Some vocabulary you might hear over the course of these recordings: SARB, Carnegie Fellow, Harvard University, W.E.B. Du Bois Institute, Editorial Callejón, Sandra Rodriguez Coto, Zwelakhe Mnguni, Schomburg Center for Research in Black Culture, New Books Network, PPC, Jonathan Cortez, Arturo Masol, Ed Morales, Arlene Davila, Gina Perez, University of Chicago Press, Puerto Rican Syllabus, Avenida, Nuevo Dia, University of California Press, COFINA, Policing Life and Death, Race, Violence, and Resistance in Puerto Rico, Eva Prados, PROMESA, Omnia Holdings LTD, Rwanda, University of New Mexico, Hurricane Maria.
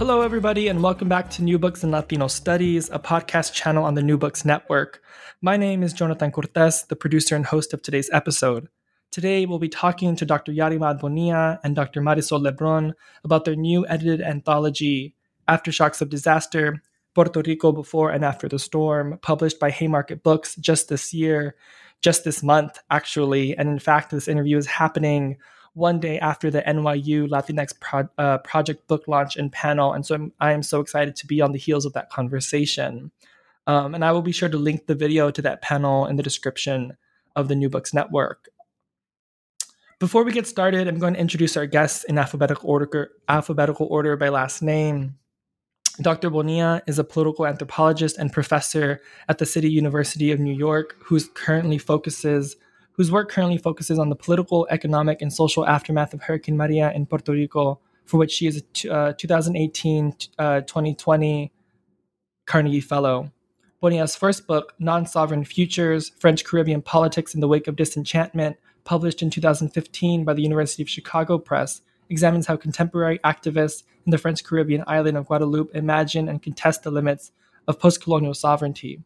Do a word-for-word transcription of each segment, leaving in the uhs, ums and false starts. Hello, everybody, and welcome back to New Books in Latino Studies, a podcast channel on the New Books Network. My name is Jonathan Cortez, the producer and host of today's episode. Today, we'll be talking to Doctor Yarimar Bonilla and Doctor Marisol Lebron about their new edited anthology, Aftershocks of Disaster, Puerto Rico Before and After the Storm, published by Haymarket Books just this year, just this month, actually. And in fact, this interview is happening one day after the N Y U Latinx pro- uh, Project book launch and panel. And so I'm, I am so excited to be on the heels of that conversation. Um, and I will be sure to link the video to that panel in the description of the New Books Network. Before we get started, I'm going to introduce our guests in alphabetical order, alphabetical order by last name. Doctor Bonilla is a political anthropologist and professor at the City University of New York, whose currently focuses whose work currently focuses on the political, economic, and social aftermath of Hurricane Maria in Puerto Rico, for which she is a twenty eighteen to twenty twenty Carnegie Fellow. Bonilla's first book, Non-Sovereign Futures, French-Caribbean Politics in the Wake of Disenchantment, published in two thousand fifteen by the University of Chicago Press, examines how contemporary activists in the French-Caribbean island of Guadeloupe imagine and contest the limits of post-colonial sovereignty.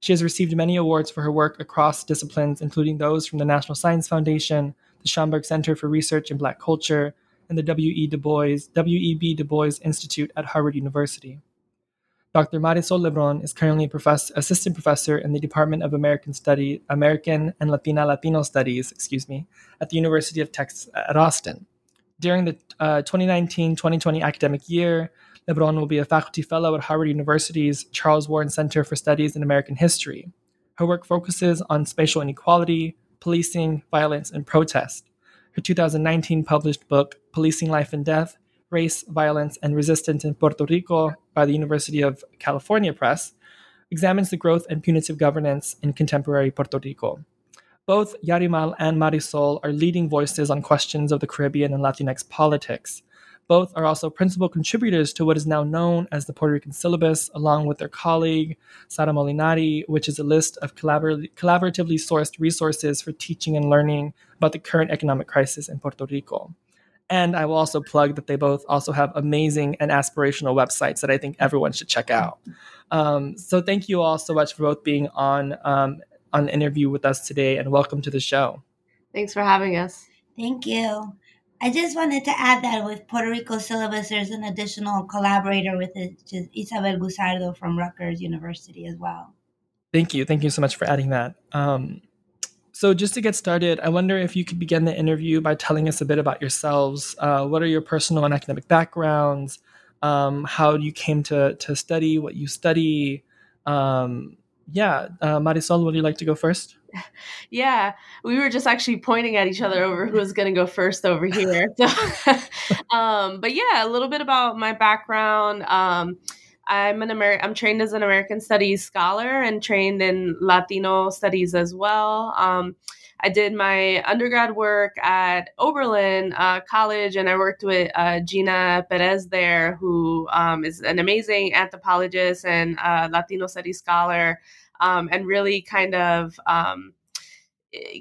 She has received many awards for her work across disciplines, including those from the National Science Foundation, the Schomburg Center for Research in Black Culture, and the W E B Du Bois Institute at Harvard University. Doctor Marisol Lebron is currently a professor, assistant professor in the Department of American Study, American and Latina Latino Studies, excuse me, at the University of Texas at Austin. During the twenty nineteen to twenty twenty academic year, Lebron will be a faculty fellow at Harvard University's Charles Warren Center for Studies in American History. Her work focuses on spatial inequality, policing, violence, and protest. Her two thousand nineteen published book, Policing Life and Death, Race, Violence, and Resistance in Puerto Rico by the University of California Press, examines the growth and punitive governance in contemporary Puerto Rico. Both Yarimar and Marisol are leading voices on questions of the Caribbean and Latinx politics. Both are also principal contributors to what is now known as the Puerto Rican Syllabus, along with their colleague, Sara Molinari, which is a list of collabor- collaboratively sourced resources for teaching and learning about the current economic crisis in Puerto Rico. And I will also plug that they both also have amazing and aspirational websites that I think everyone should check out. Um, so thank you all so much for both being on, um, on the interview with us today, and welcome to the show. Thanks for having us. Thank you. I just wanted to add that with Puerto Rico Syllabus, there's an additional collaborator with it, which is Isabel Gusardo from Rutgers University as well. Thank you. Thank you so much for adding that. Um, so just to get started, I wonder if you could begin the interview by telling us a bit about yourselves. Uh, what are your personal and academic backgrounds? Um, how you came to to study what you study? Um, yeah. Uh, Marisol, would you like to go first? Yeah, we were just actually pointing at each other over who was going to go first over here. So, um, but yeah, a little bit about my background. Um, I'm an Amer- I'm trained as an American Studies scholar and trained in Latino Studies as well. Um, I did my undergrad work at Oberlin uh, College, and I worked with uh, Gina Perez there, who um, is an amazing anthropologist and uh, Latino Studies scholar. Um, and really kind of um,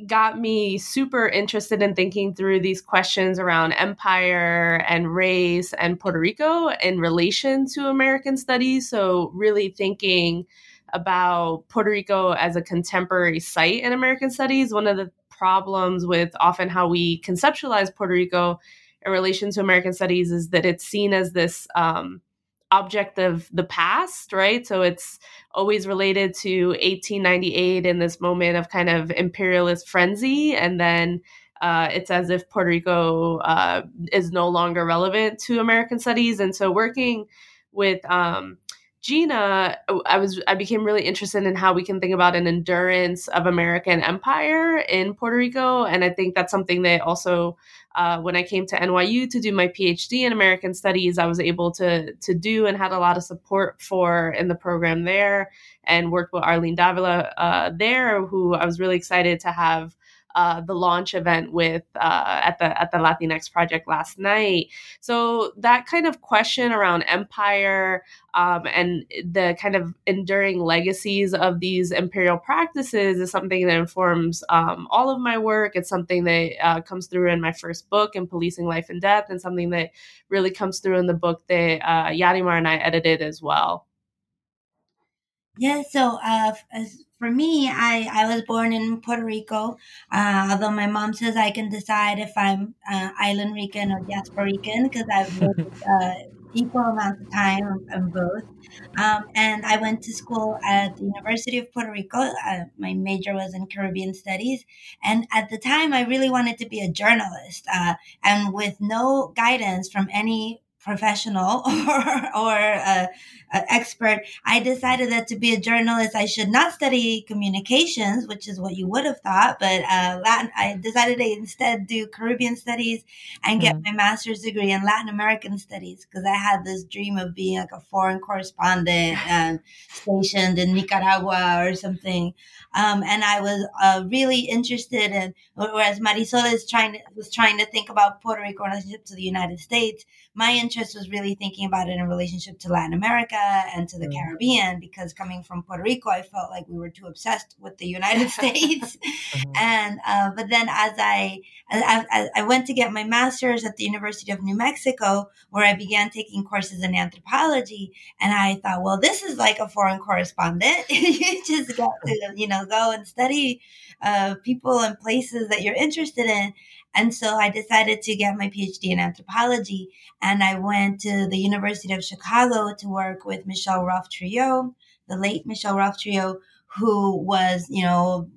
got me super interested in thinking through these questions around empire and race and Puerto Rico in relation to American studies. So really thinking about Puerto Rico as a contemporary site in American studies. One of the problems with often how we conceptualize Puerto Rico in relation to American studies is that it's seen as this um object of the past, right? So it's always related to eighteen ninety-eight in this moment of kind of imperialist frenzy. And then uh, it's as if Puerto Rico uh, is no longer relevant to American studies. And so working with um, Gina, I was I became really interested in how we can think about an endurance of American empire in Puerto Rico. And I think that's something that also Uh, when I came to N Y U to do my PhD in American Studies, I was able to to do and had a lot of support for in the program there, and worked with Arlene Davila uh, there, who I was really excited to have uh, the launch event with uh, at the at the Latinx Project last night. So that kind of question around empire um, and the kind of enduring legacies of these imperial practices is something that informs um, all of my work. It's something that uh, comes through in my first book, in Policing Life and Death, and something that really comes through in the book that uh, Yarimar and I edited as well. Yeah, so uh, as for me, I, I was born in Puerto Rico, uh, although my mom says I can decide if I'm uh, Island Rican or Diasporican because I've lived uh, equal amount of time on both. Um, and I went to school at the University of Puerto Rico. Uh, my major was in Caribbean Studies. And at the time, I really wanted to be a journalist. Uh, and with no guidance from any professional or, or uh, uh, expert, I decided that to be a journalist, I should not study communications, which is what you would have thought. But uh, Latin, I decided to instead do Caribbean Studies and get mm-hmm. my master's degree in Latin American Studies because I had this dream of being like a foreign correspondent and stationed in Nicaragua or something. Um, and I was uh, really interested in, whereas Marisol is trying to, was trying to think about Puerto Rico relationship to the United States, my interest was really thinking about it in relationship to Latin America and to the mm. Caribbean, because coming from Puerto Rico, I felt like we were too obsessed with the United States. Mm-hmm. And uh, but then as I, as, as I went to get my master's at the University of New Mexico, where I began taking courses in anthropology, and I thought, well, this is like a foreign correspondent. You just got to, you know, go and study uh, people and places that you're interested in. And so I decided to get my PhD in anthropology, and I went to the University of Chicago to work with Michel-Rolph Trouillot, the late Michel-Rolph Trouillot, who was, you know,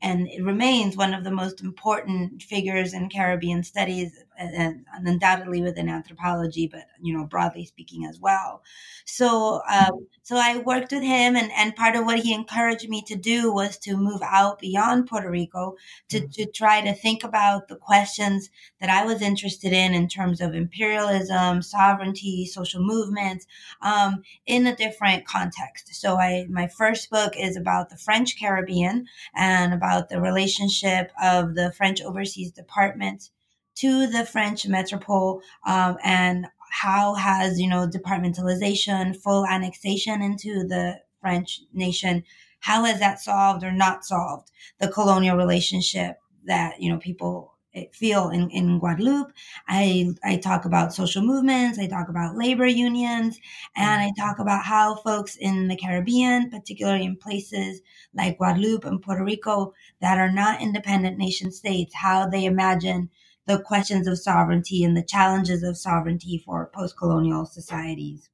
and remains one of the most important figures in Caribbean studies, and undoubtedly within anthropology, but, you know, broadly speaking as well. So um, so I worked with him, and, and part of what he encouraged me to do was to move out beyond Puerto Rico to, to try to think about the questions that I was interested in in terms of imperialism, sovereignty, social movements, um, in a different context. So I my first book is about the French Caribbean and about the relationship of the French Overseas Department to the French metropole, um, and how has, you know, departmentalization, full annexation into the French nation, how has that solved or not solved the colonial relationship that, you know, people feel in, in Guadeloupe. I, I talk about social movements, I talk about labor unions, and I talk about how folks in the Caribbean, particularly in places like Guadeloupe and Puerto Rico that are not independent nation states, how they imagine the questions of sovereignty and the challenges of sovereignty for post-colonial societies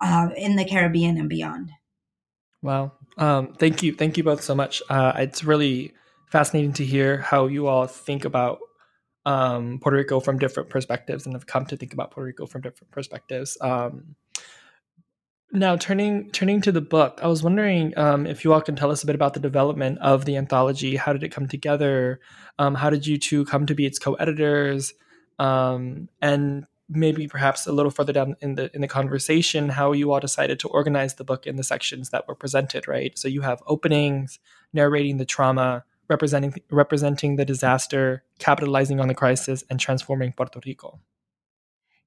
uh, in the Caribbean and beyond. Wow. Um, thank you. Thank you both so much. Uh, it's really fascinating to hear how you all think about um, Puerto Rico from different perspectives and have come to think about Puerto Rico from different perspectives. Um, now, turning turning to the book, I was wondering um, if you all can tell us a bit about the development of the anthology. How did it come together? Um, how did you two come to be its co-editors? Um, and maybe perhaps a little further down in the in the conversation, how you all decided to organize the book in the sections that were presented, right? So you have openings, narrating the trauma, representing representing the disaster, capitalizing on the crisis, and transforming Puerto Rico.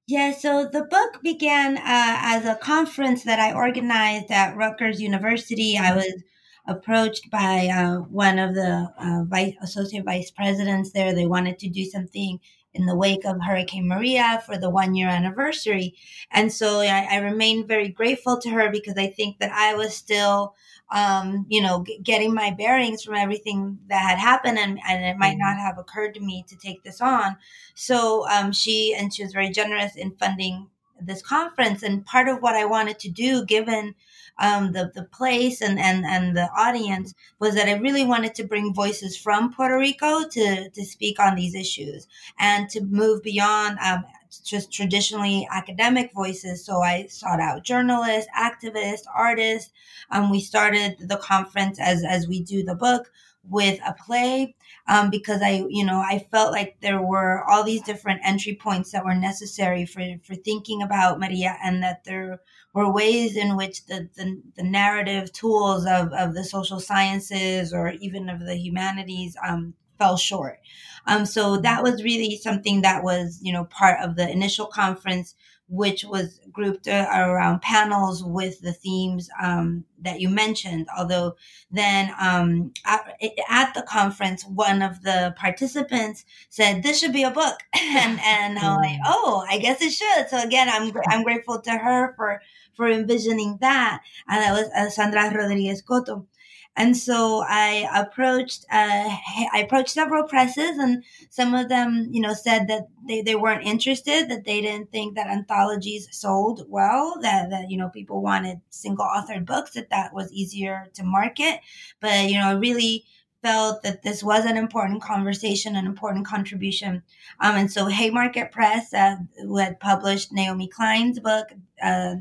Yeah, so the book began uh, as a conference that I organized at Rutgers University. I was approached by uh, one of the uh, vice, associate vice presidents there. They wanted to do something in the wake of Hurricane Maria for the one-year anniversary. And so I, I remained very grateful to her because I think that I was still Um, you know, g- getting my bearings from everything that had happened, and, and it might not have occurred to me to take this on. So um, she, and she was very generous in funding this conference. And part of what I wanted to do, given um, the, the place and, and, and the audience, was that I really wanted to bring voices from Puerto Rico to, to speak on these issues and to move beyond um, just traditionally academic voices. So I sought out journalists, activists, artists. Um, we started the conference as, as we do the book with a play, um, because I, you know, I felt like there were all these different entry points that were necessary for, for thinking about Maria, and that there were ways in which the, the, the narrative tools of, of the social sciences or even of the humanities, um, fell short. Um, so that was really something that was, you know, part of the initial conference, which was grouped uh, around panels with the themes um, that you mentioned. Although then um, at, at the conference, one of the participants said, "This should be a book," and and I'm like, "Oh, I guess it should." So again, I'm I'm grateful to her for for envisioning that, and that was uh, Sandra Rodriguez Coto. And so I approached uh, I approached several presses, and some of them, you know, said that they, they weren't interested, that they didn't think that anthologies sold well, that, that, you know, people wanted single authored books, that that was easier to market. But, you know, I really felt that this was an important conversation, an important contribution. Um, and so Haymarket Press, uh, who had published Naomi Klein's book, uh,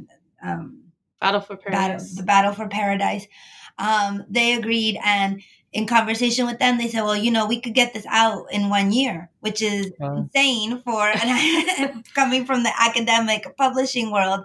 um, Battle for Paradise. Battle, the Battle for Paradise. Um, they agreed, and in conversation with them, they said, well, you know, we could get this out in one year, which is wow. insane for an, coming from the academic publishing world.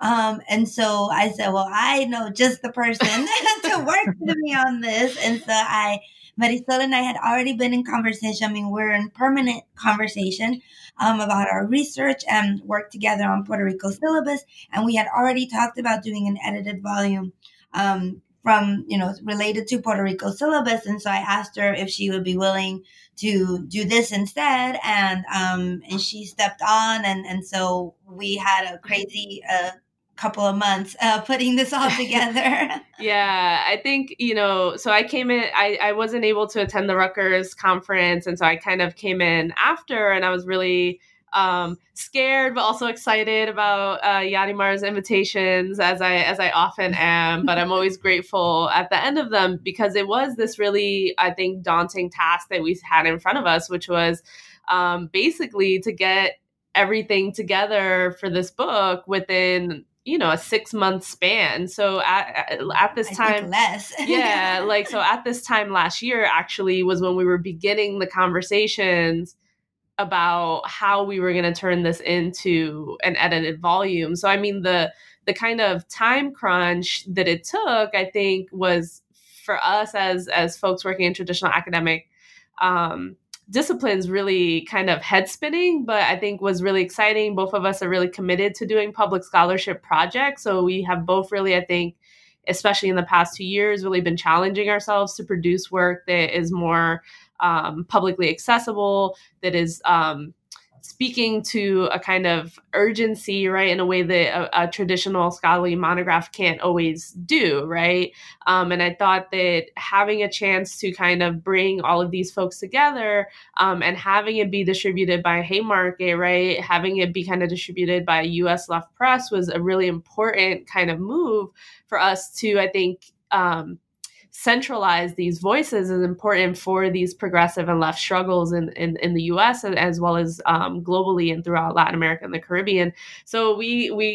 Um, and so I said, well, I know just the person to work with me on this. And so I, Marisol and I had already been in conversation. I mean, we're in permanent conversation um, about our research and work together on Puerto Rico syllabus. And we had already talked about doing an edited volume um from, you know, related to Puerto Rico syllabus. And so I asked her if she would be willing to do this instead. And um, and she stepped on. And, and so we had a crazy uh, couple of months uh, putting this all together. Yeah, I think, you know, so I came in, I, I wasn't able to attend the Rutgers conference. And so I kind of came in after, and I was really Um, scared, but also excited about uh, Yarimar's invitations, as I as I often am. But I'm always grateful at the end of them, because it was this really, I think, daunting task that we had in front of us, which was um, basically to get everything together for this book within, you know, a six month span. So at, at this I time, less. yeah, like so at this time last year, actually, was when we were beginning the conversations about how we were going to turn this into an edited volume. So, I mean, the the kind of time crunch that it took, I think, was for us as as folks working in traditional academic um, disciplines really kind of head spinning, but I think was really exciting. Both of us are really committed to doing public scholarship projects. So we have both really, I think, especially in the past two years, really been challenging ourselves to produce work that is more Um, publicly accessible, that is um, speaking to a kind of urgency, right, in a way that a, a traditional scholarly monograph can't always do, right? Um, and I thought that having a chance to kind of bring all of these folks together um, and having it be distributed by Haymarket, right, having it be kind of distributed by U S Left Press was a really important kind of move for us to, I think, um, centralize these voices is important for these progressive and left struggles in, in, in the U S as well as um, globally and throughout Latin America and the Caribbean. So we we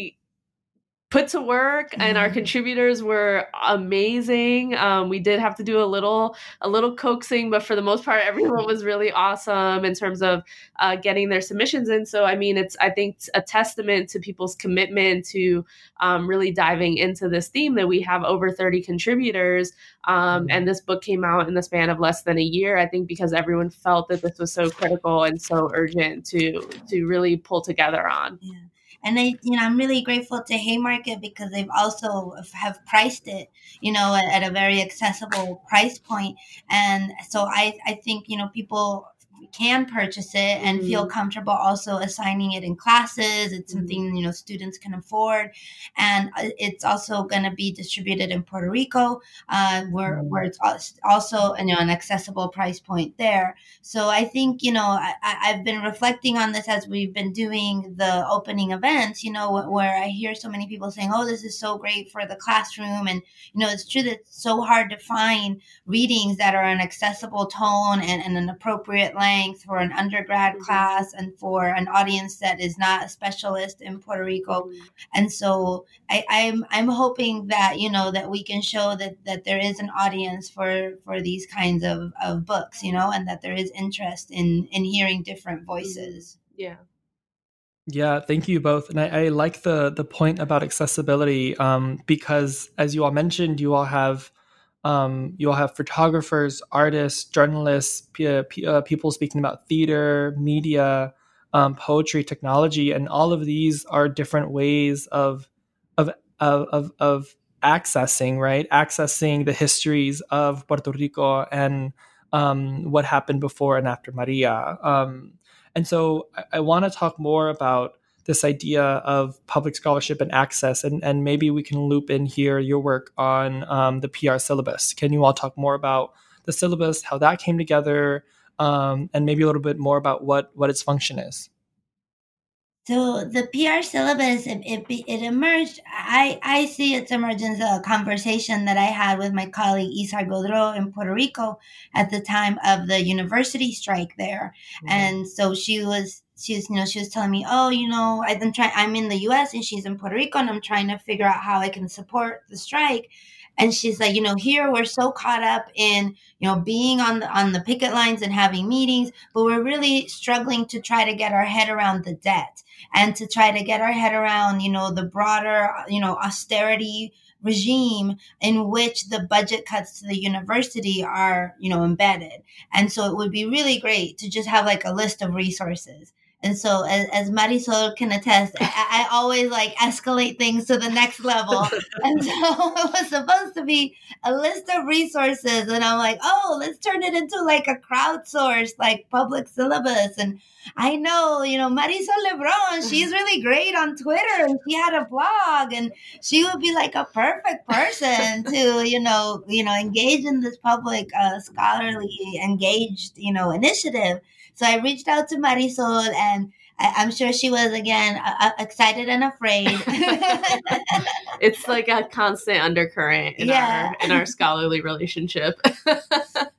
put to work, and our contributors were amazing. Um, we did have to do a little a little coaxing, but for the most part, everyone was really awesome in terms of uh, getting their submissions in. So, I mean, it's I think a testament to people's commitment to um, really diving into this theme that we have over thirty contributors. Um, and this book came out in the span of less than a year, I think, because everyone felt that this was so critical and so urgent to to really pull together on. Yeah. And I, you know, I'm really grateful to Haymarket because they've also have priced it, you know, at, at a very accessible price point. And so I, I think, you know, people can purchase it and mm-hmm. feel comfortable also assigning it in classes. It's something, mm-hmm. you know, students can afford. And it's also going to be distributed in Puerto Rico, uh, where, mm-hmm. where it's also, you know, an accessible price point there. So I think, you know, I, I've been reflecting on this as we've been doing the opening events, you know, where I hear so many people saying, oh, this is so great for the classroom. And, you know, it's true that it's so hard to find readings that are an accessible tone and, and an appropriate language for an undergrad mm-hmm. class and for an audience that is not a specialist in Puerto Rico. Mm-hmm. And so I, I'm I'm hoping that, you know, that we can show that, that there is an audience for, for these kinds of, of books, you know, and that there is interest in, in hearing different voices. Yeah. Yeah, thank you both. And I, I like the the point about accessibility um, because, as you all mentioned, you all have Um, you'll have photographers, artists, journalists, p- p- uh, people speaking about theater, media, um, poetry, technology, and all of these are different ways of of of of, of accessing, right? Accessing the histories of Puerto Rico and um, what happened before and after Maria. Um, and so I, I want to talk more about this idea of public scholarship and access, and, and maybe we can loop in here your work on um, the P R syllabus. Can you all talk more about the syllabus, how that came together, um, and maybe a little bit more about what, what its function is? So the P R syllabus, it it, it emerged, I, I see its emergence as a conversation that I had with my colleague Isar Godreau in Puerto Rico at the time of the university strike there. Mm-hmm. And so she was She was, you know, she was telling me, oh, you know, I'm trying. I'm in the U S and she's in Puerto Rico, and I'm trying to figure out how I can support the strike. And she's like, you know, here we're so caught up in, you know, being on the, on the picket lines and having meetings, but we're really struggling to try to get our head around the debt and to try to get our head around, you know, the broader, you know, austerity regime in which the budget cuts to the university are, you know, embedded. And so it would be really great to just have like a list of resources. And so as, as Marisol can attest, I, I always like escalate things to the next level. And so it was supposed to be a list of resources. And I'm like, oh, let's turn it into like a crowdsourced, like public syllabus. And I know, you know, Marisol Lebron, she's really great on Twitter and she had a blog and she would be like a perfect person to, you know, you know, engage in this public uh, scholarly engaged, you know, initiative. So I reached out to Marisol, and I, I'm sure she was, again, uh, excited and afraid. It's like a constant undercurrent in, yeah. our, in our scholarly relationship.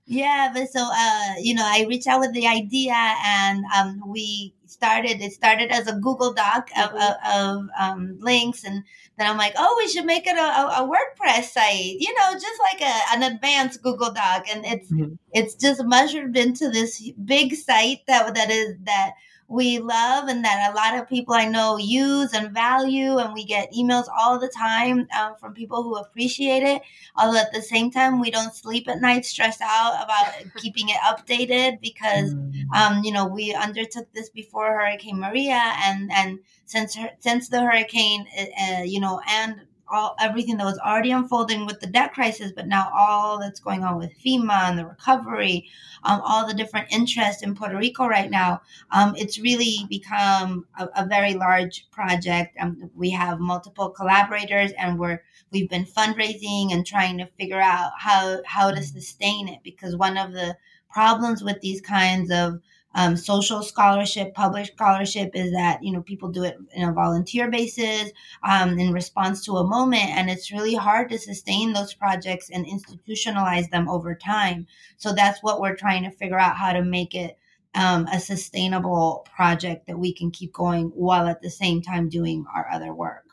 Yeah, but so, uh, you know, I reached out with the idea, and um, we started, it started as a Google Doc of, of, of um, links, and then I'm like, oh, we should make it a, a WordPress site, you know, just like a, an advanced Google Doc, and it's mm-hmm. it's just measured into this big site that that is that we love and that a lot of people I know use and value, and we get emails all the time um, from people who appreciate it, although at the same time we don't sleep at night stressed out about keeping it updated because um, you know we undertook this before Hurricane Maria, and and since her, since the hurricane uh, you know and all everything that was already unfolding with the debt crisis, but now all that's going on with FEMA and the recovery, um, all the different interests in Puerto Rico right now, um, it's really become a, a very large project. Um, we have multiple collaborators, and we're we've been fundraising and trying to figure out how how to sustain it, because one of the problems with these kinds of Um, social scholarship, public scholarship, is that, you know, people do it in a volunteer basis um, in response to a moment. And it's really hard to sustain those projects and institutionalize them over time. So that's what we're trying to figure out, how to make it um, a sustainable project that we can keep going while at the same time doing our other work.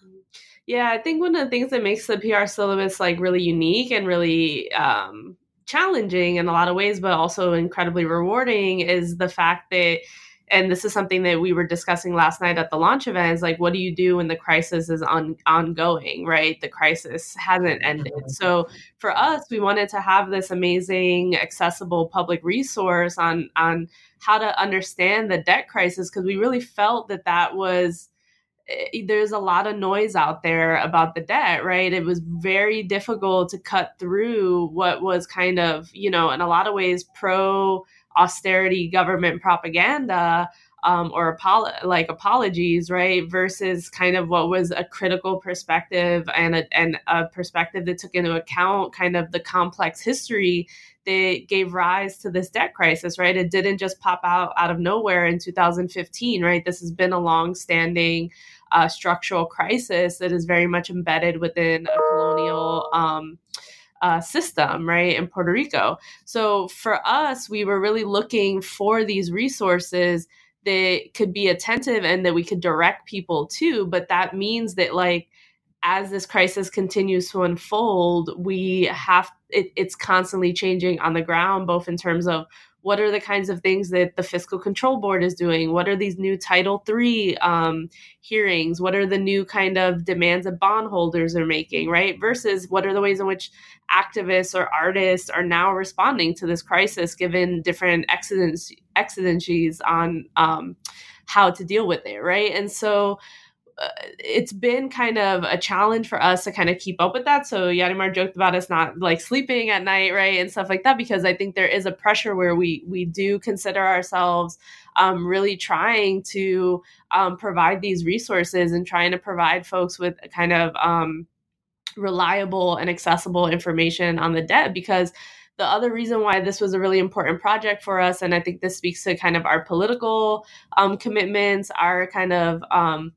Yeah, I think one of the things that makes the P R syllabus like really unique and really um challenging in a lot of ways, but also incredibly rewarding, is the fact that, and this is something that we were discussing last night at the launch event, is like, what do you do when the crisis is on, ongoing, right? The crisis hasn't ended. So for us, we wanted to have this amazing, accessible public resource on, on how to understand the debt crisis, because we really felt that that was there's a lot of noise out there about the debt, right? It was very difficult to cut through what was kind of, you know, in a lot of ways, pro-austerity government propaganda um, or apolo- like apologies, right? Versus kind of what was a critical perspective and a, and a perspective that took into account kind of the complex history that gave rise to this debt crisis, right? It didn't just pop out out of nowhere in two thousand fifteen, right? This has been a longstanding uh, structural crisis that is very much embedded within a colonial um, uh, system, right, in Puerto Rico. So for us, we were really looking for these resources that could be attentive and that we could direct people to, but that means that, like, as this crisis continues to unfold, we have it, it's constantly changing on the ground, both in terms of What are the kinds of things that the Fiscal Control Board is doing? What are these new Title three um, hearings? What are the new kind of demands that bondholders are making, right? Versus what are the ways in which activists or artists are now responding to this crisis, given different exigencies on um, how to deal with it, right? And so Uh, it's been kind of a challenge for us to kind of keep up with that. So Yarimar joked about us not like sleeping at night, right, and stuff like that, because I think there is a pressure where we we do consider ourselves um, really trying to um, provide these resources and trying to provide folks with a kind of um, reliable and accessible information on the debt. Because the other reason why this was a really important project for us, and I think this speaks to kind of our political um, commitments, our kind of um,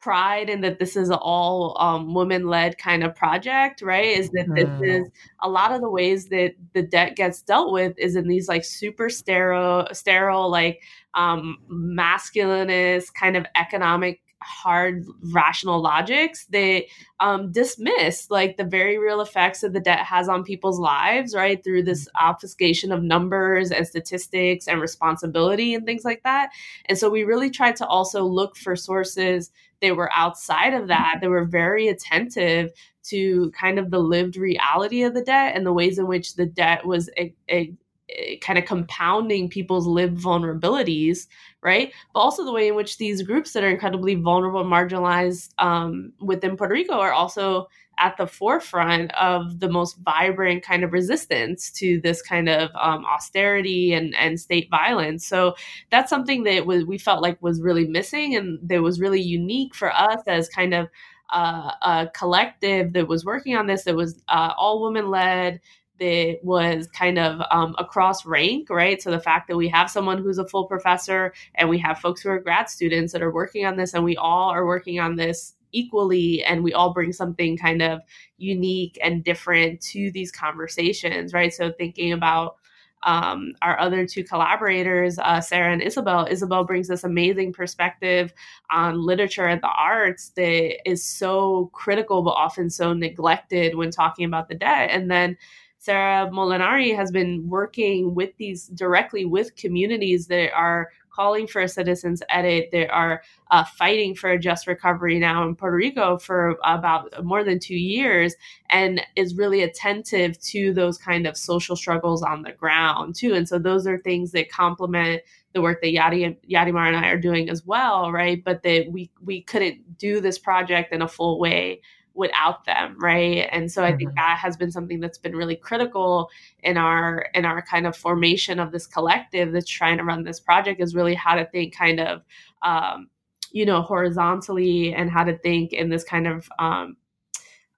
pride in that this is an all um, women-led kind of project, right? Is that mm-hmm. this is a lot of the ways that the debt gets dealt with is in these like super sterile, sterile like um, masculinist kind of economic hard rational logics that um, dismiss like the very real effects that the debt has on people's lives, right? Through this obfuscation of numbers and statistics and responsibility and things like that. And so we really tried to also look for sources they were outside of that. They were very attentive to kind of the lived reality of the debt and the ways in which the debt was a, a, a kind of compounding people's lived vulnerabilities, right? But also the way in which these groups that are incredibly vulnerable and marginalized um, within Puerto Rico are also at the forefront of the most vibrant kind of resistance to this kind of um, austerity and, and state violence. So that's something that was, we felt like was really missing, and that was really unique for us as kind of uh, a collective that was working on this, that was uh, all women led, that was kind of um, across rank, right? So the fact that we have someone who's a full professor and we have folks who are grad students that are working on this, and we all are working on this equally, and we all bring something kind of unique and different to these conversations, right? So thinking about um, our other two collaborators, uh, Sara and Isabel, Isabel brings this amazing perspective on literature and the arts that is so critical, but often so neglected when talking about the debt. And then Sara Molinari has been working with these directly with communities that are calling for a citizens' edit. They are uh, fighting for a just recovery now in Puerto Rico for about more than two years, and is really attentive to those kind of social struggles on the ground too. And so those are things that complement the work that Yari, Yarimar and I are doing as well, right? But that we we couldn't do this project in a full way without them, right? And so I think that has been something that's been really critical in our in our kind of formation of this collective that's trying to run this project, is really how to think kind of, um, you know, horizontally, and how to think in this kind of um,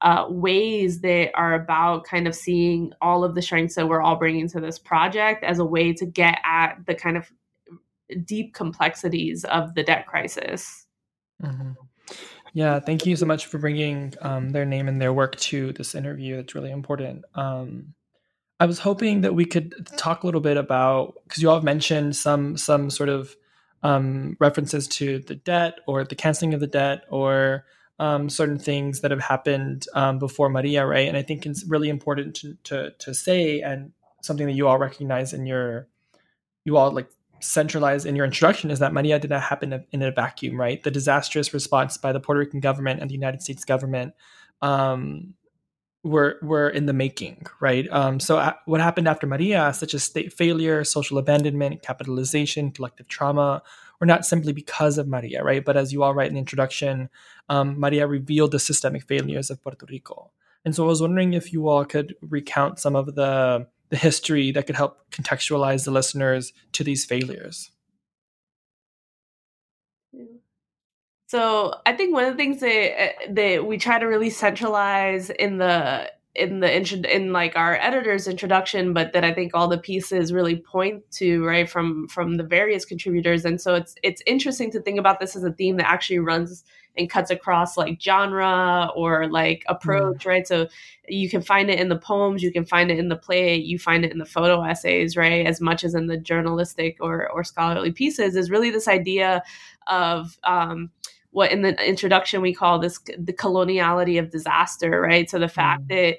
uh, ways that are about kind of seeing all of the strengths that we're all bringing to this project as a way to get at the kind of deep complexities of the debt crisis. Mm-hmm. Yeah, thank you so much for bringing um, their name and their work to this interview. That's really important. Um, I was hoping that we could talk a little bit about, because you all have mentioned some some sort of um, references to the debt or the canceling of the debt, or um, certain things that have happened um, before Maria, right? And I think it's really important to, to to say, and something that you all recognize in your, you all like, centralized in your introduction, is that Maria did not happen in a vacuum, right? The disastrous response by the Puerto Rican government and the United States government um, were were in the making, right? Um, so uh, what happened after Maria, such as state failure, social abandonment, capitalization, collective trauma, were not simply because of Maria, right? But as you all write in the introduction, um, Maria revealed the systemic failures of Puerto Rico. And so I was wondering if you all could recount some of the the history that could help contextualize the listeners to these failures. So I think one of the things that that we try to really centralize in the in the intro, in like our editor's introduction, but that I think all the pieces really point to, right, from from the various contributors. And so it's it's interesting to think about this as a theme that actually runs and cuts across like genre or like approach, mm. right? So you can find it in the poems, you can find it in the play, you find it in the photo essays, right? As much as in the journalistic or or scholarly pieces, is really this idea of um, what in the introduction we call this the coloniality of disaster, right? So the fact mm. that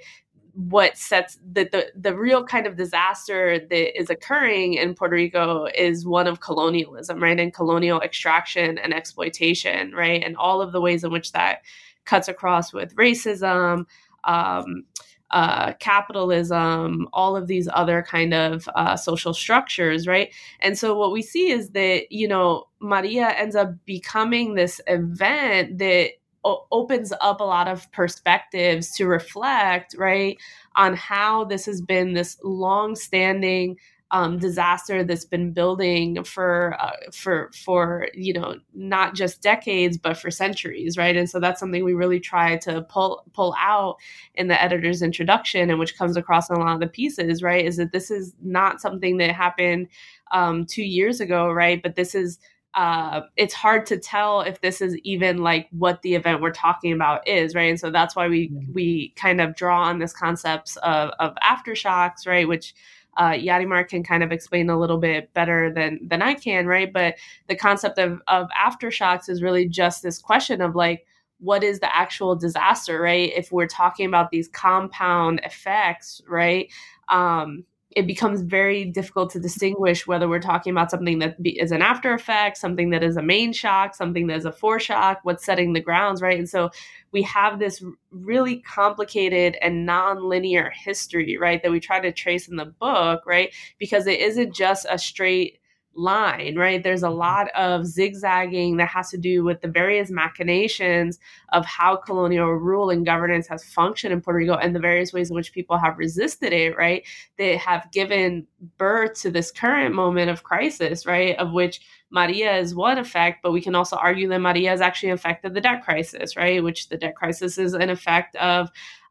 what sets that the, the real kind of disaster that is occurring in Puerto Rico is one of colonialism, right? And colonial extraction and exploitation, right? And all of the ways in which that cuts across with racism, um, uh, capitalism, all of these other kind of uh, social structures, right? And so what we see is that, you know, Maria ends up becoming this event that O- opens up a lot of perspectives to reflect, right, on how this has been this long-standing um, disaster that's been building for uh, for for you know not just decades but for centuries, right? And so that's something we really try to pull pull out in the editor's introduction, and which comes across in a lot of the pieces, right? Is that this is not something that happened um, two years ago, right? But this is. Uh, it's hard to tell if this is even like what the event we're talking about is, right? And so that's why we we kind of draw on this concepts of, of aftershocks, right? Which uh, Yarimar can kind of explain a little bit better than than I can, right? But the concept of of aftershocks is really just this question of like, what is the actual disaster, right? If we're talking about these compound effects, right? Um, it becomes very difficult to distinguish whether we're talking about something that be, is an after effect, something that is a main shock, something that is a foreshock, what's setting the grounds, right? And so we have this really complicated and non-linear history, right, that we try to trace in the book, right, because it isn't just a straight line, right? There's a lot of zigzagging that has to do with the various machinations of how colonial rule and governance has functioned in Puerto Rico and the various ways in which people have resisted it, right? They have given birth to this current moment of crisis, right? Of which Maria is one effect, but we can also argue that Maria is actually an effect of the debt crisis, right? Which the debt crisis is an effect of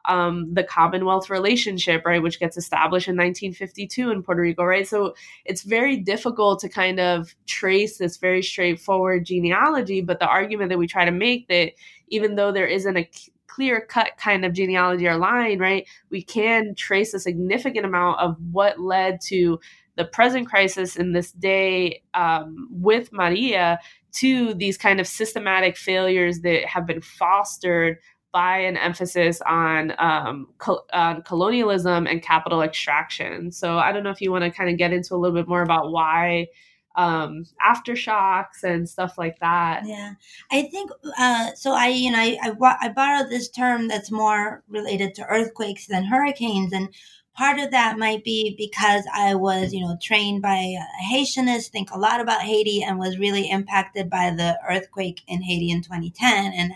Um, the Commonwealth relationship, right, which gets established in nineteen fifty-two in Puerto Rico, right? So it's very difficult to kind of trace this very straightforward genealogy, but the argument that we try to make that even though there isn't a c- clear-cut kind of genealogy or line, right, we can trace a significant amount of what led to the present crisis in this day um, with Maria to these kind of systematic failures that have been fostered by an emphasis on um, co- uh, colonialism and capital extraction. So I don't know if you want to kind of get into a little bit more about why um, aftershocks and stuff like that. Yeah, I think, uh, so I, you know, I, I, I borrowed this term that's more related to earthquakes than hurricanes. And part of that might be because I was, you know, trained by a Haitianist, think a lot about Haiti, and was really impacted by the earthquake in Haiti in twenty ten. And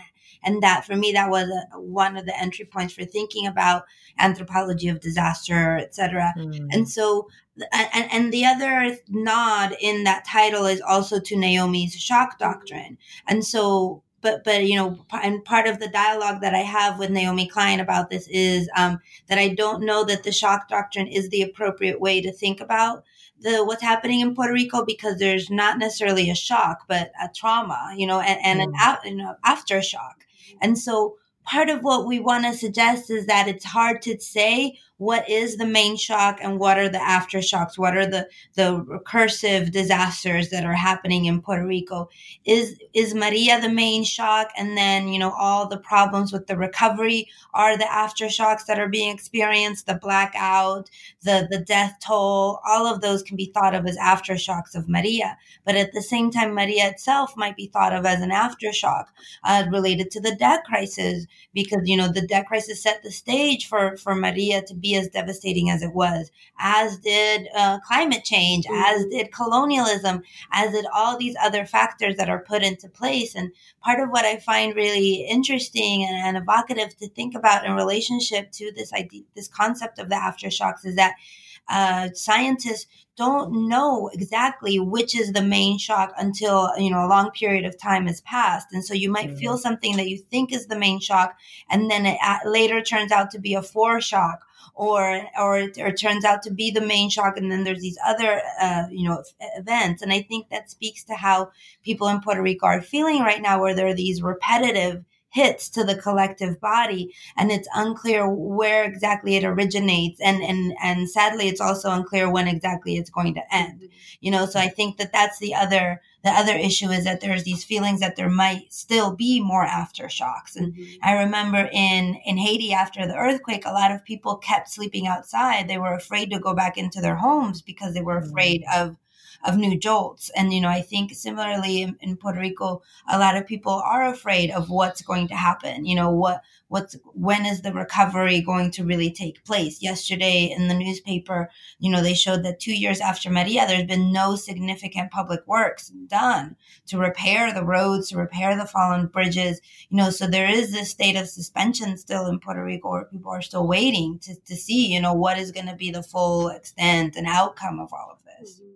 And that, for me, that was a, one of the entry points for thinking about anthropology of disaster, et cetera. Mm. And so, and, and the other nod in that title is also to Naomi's shock doctrine. And so, but, but you know, and part of the dialogue that I have with Naomi Klein about this is um, that I don't know that the shock doctrine is the appropriate way to think about the what's happening in Puerto Rico, because there's not necessarily a shock, but a trauma, you know, and, and mm. an, an aftershock. And so part of what we want to suggest is that it's hard to say what is the main shock and what are the aftershocks, what are the, the recursive disasters that are happening in Puerto Rico. Is is Maria the main shock? And then, you know, all the problems with the recovery are the aftershocks that are being experienced, the blackout, the, the death toll, all of those can be thought of as aftershocks of Maria. But at the same time, Maria itself might be thought of as an aftershock uh, related to the debt crisis, because, you know, the debt crisis set the stage for, for Maria to be Be as devastating as it was, as did uh, climate change, mm-hmm. as did colonialism, as did all these other factors that are put into place. And part of what I find really interesting and, and evocative to think about in relationship to this idea, this concept of the aftershocks, is that uh, scientists don't know exactly which is the main shock until, you know, a long period of time has passed. And so you might mm-hmm. feel something that you think is the main shock, and then it uh, later turns out to be a foreshock. Or, or it or turns out to be the main shock, and then there's these other, uh, you know, events. And I think that speaks to how people in Puerto Rico are feeling right now, where there are these repetitive hits to the collective body, and it's unclear where exactly it originates. And, and, and sadly, it's also unclear when exactly it's going to end. You know, so I think that that's the other The other issue is that there's these feelings that there might still be more aftershocks. And mm-hmm. I remember in, in Haiti after the earthquake, a lot of people kept sleeping outside. They were afraid to go back into their homes because they were afraid of, of new jolts. And, you know, I think similarly in, in Puerto Rico, a lot of people are afraid of what's going to happen. You know, what what's when is the recovery going to really take place? Yesterday in the newspaper, you know, they showed that two years after Maria, there's been no significant public works done to repair the roads, to repair the fallen bridges. You know, so there is this state of suspension still in Puerto Rico where people are still waiting to, to see, you know, what is going to be the full extent and outcome of all of this. Mm-hmm.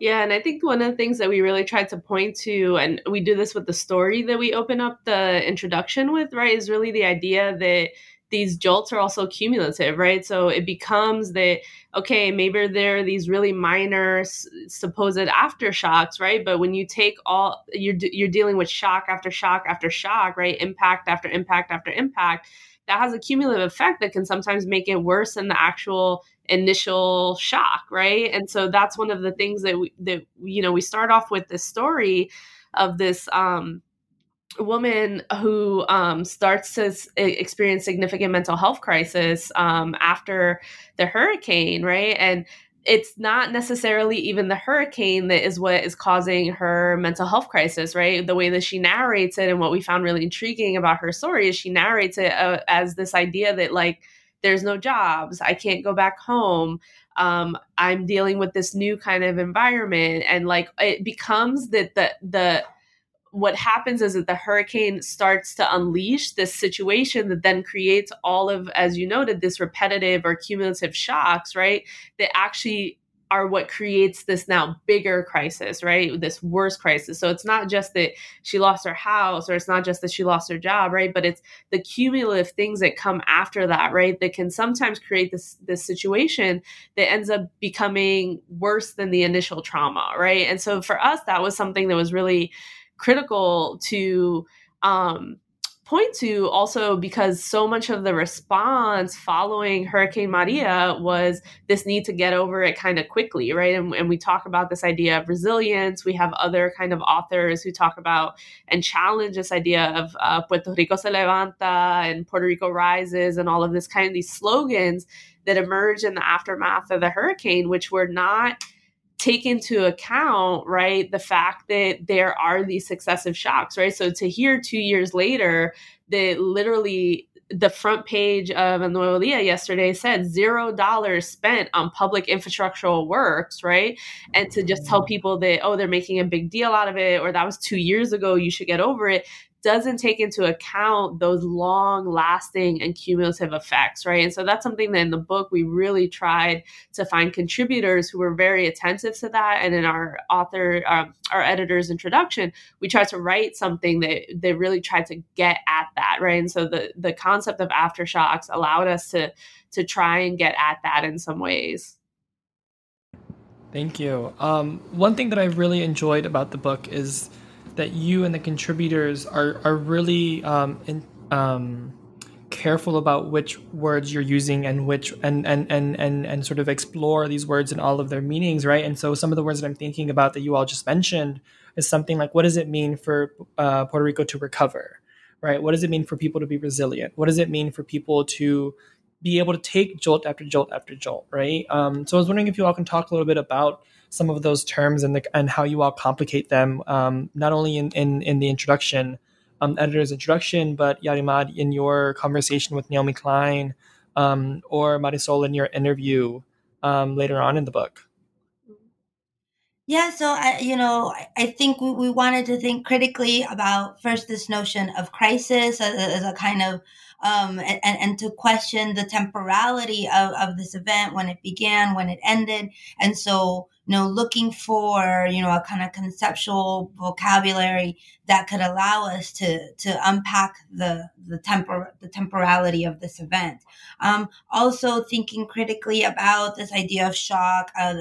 Yeah, and I think one of the things that we really tried to point to, and we do this with the story that we open up the introduction with, right, is really the idea that these jolts are also cumulative, right? So it becomes that, okay, maybe there are these really minor s- supposed aftershocks, right? But when you take all, you're you're dealing with shock after shock after shock, right? Impact after impact after impact. That has a cumulative effect that can sometimes make it worse than the actual initial shock, right? And so that's one of the things that we, that you know, we start off with this story of this um, woman who um, starts to s- experience significant mental health crisis um, after the hurricane, right? And it's not necessarily even the hurricane that is what is causing her mental health crisis, right? The way that she narrates it and what we found really intriguing about her story is she narrates it uh, as this idea that, like, there's no jobs, I can't go back home, um, I'm dealing with this new kind of environment. And, like, it becomes that the the what happens is that the hurricane starts to unleash this situation that then creates all of, as you noted, this repetitive or cumulative shocks, right, that actually are what creates this now bigger crisis, right, this worse crisis. So it's not just that she lost her house, or it's not just that she lost her job, right, but it's the cumulative things that come after that, right, that can sometimes create this this situation that ends up becoming worse than the initial trauma, right? And so for us, that was something that was really critical to um, point to also, because so much of the response following Hurricane Maria was this need to get over it kind of quickly, right? And, and we talk about this idea of resilience. We have other kind of authors who talk about and challenge this idea of uh, Puerto Rico se levanta and Puerto Rico rises and all of this kind of these slogans that emerge in the aftermath of the hurricane, which were not take into account, right, the fact that there are these successive shocks, right? So to hear two years later that literally the front page of Nuevo Dia yesterday said zero dollars spent on public infrastructural works, right? And to just tell people that, oh, they're making a big deal out of it, or that was two years ago, you should get over it, doesn't take into account those long lasting and cumulative effects, right? And so that's something that in the book, we really tried to find contributors who were very attentive to that. And in our author, um, our editor's introduction, we tried to write something that, that really tried to get at that, right? And so the, the concept of aftershocks allowed us to, to try and get at that in some ways. Thank you. Um, one thing that I really enjoyed about the book is that you and the contributors are are really um, in, um, careful about which words you're using and which and, and and and and sort of explore these words and all of their meanings, right? And so some of the words that I'm thinking about that you all just mentioned is something like, what does it mean for uh, Puerto Rico to recover, right? What does it mean for people to be resilient? What does it mean for people to be able to take jolt after jolt after jolt, right? Um, so I was wondering if you all can talk a little bit about some of those terms and the, and how you all complicate them, um, not only in, in, in the introduction, um, editor's introduction, but Yarimar, in your conversation with Naomi Klein, um, or Marisol in your interview um, later on in the book. Yeah, so, I, you know, I think we, we wanted to think critically about first this notion of crisis as a, as a kind of, um, and, and to question the temporality of, of this event, when it began, when it ended. And so you know, looking for, you know, a kind of conceptual vocabulary that could allow us to to unpack the the tempor- the temporality of this event. Um, also thinking critically about this idea of shock, of,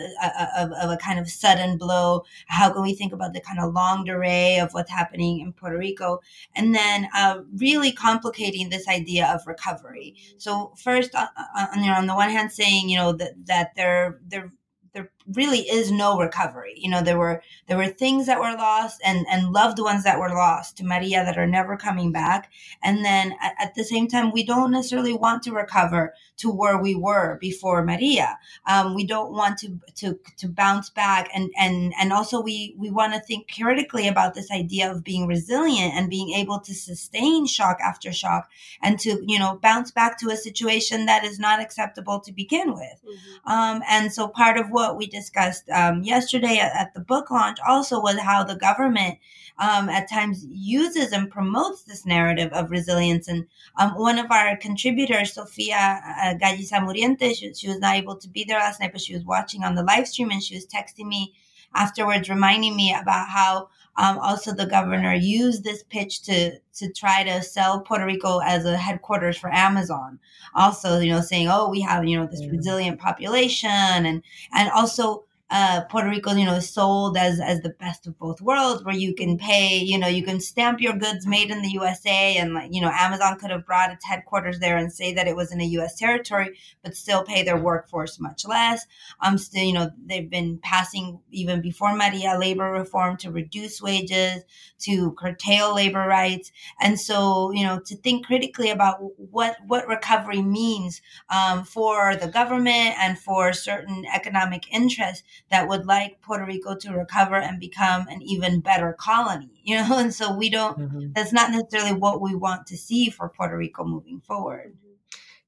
of, of a kind of sudden blow. How can we think about the kind of long durée of what's happening in Puerto Rico? And then uh, really complicating this idea of recovery. So first, on, on, you know, on the one hand, saying, you know, that, that they're, they're there really is no recovery. You know, there were there were things that were lost and, and loved ones that were lost to Maria that are never coming back. And then at, at the same time, we don't necessarily want to recover to where we were before Maria. Um, we don't want to to to bounce back. And and, and also we, we want to think critically about this idea of being resilient and being able to sustain shock after shock and to, you know, bounce back to a situation that is not acceptable to begin with. Mm-hmm. Um, and so part of what What we discussed um, yesterday at, at the book launch also was how the government um, at times uses and promotes this narrative of resilience. And um, one of our contributors, Sofia uh, Galliza Muriente, she, she was not able to be there last night, but she was watching on the live stream and she was texting me afterwards, reminding me about how um, also the governor used this pitch to to try to sell Puerto Rico as a headquarters for Amazon. Also, you know, saying, oh, we have, you know, this resilient population, and and also uh, Puerto Rico, you know, is sold as as the best of both worlds, where you can pay, you know, you can stamp your goods made in the U S A, and like, you know, Amazon could have brought its headquarters there and say that it was in a U S territory, but still pay their workforce much less. Um, still, you know, they've been passing even before Maria labor reform to reduce wages, to curtail labor rights. And so, you know, to think critically about what, what recovery means um, for the government and for certain economic interests that would like Puerto Rico to recover and become an even better colony, you know? And so we don't, mm-hmm. that's not necessarily what we want to see for Puerto Rico moving forward. Mm-hmm.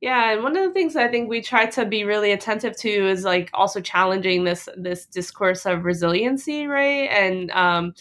Yeah. And one of the things I think we try to be really attentive to is like also challenging this, this discourse of resiliency, right? And, um,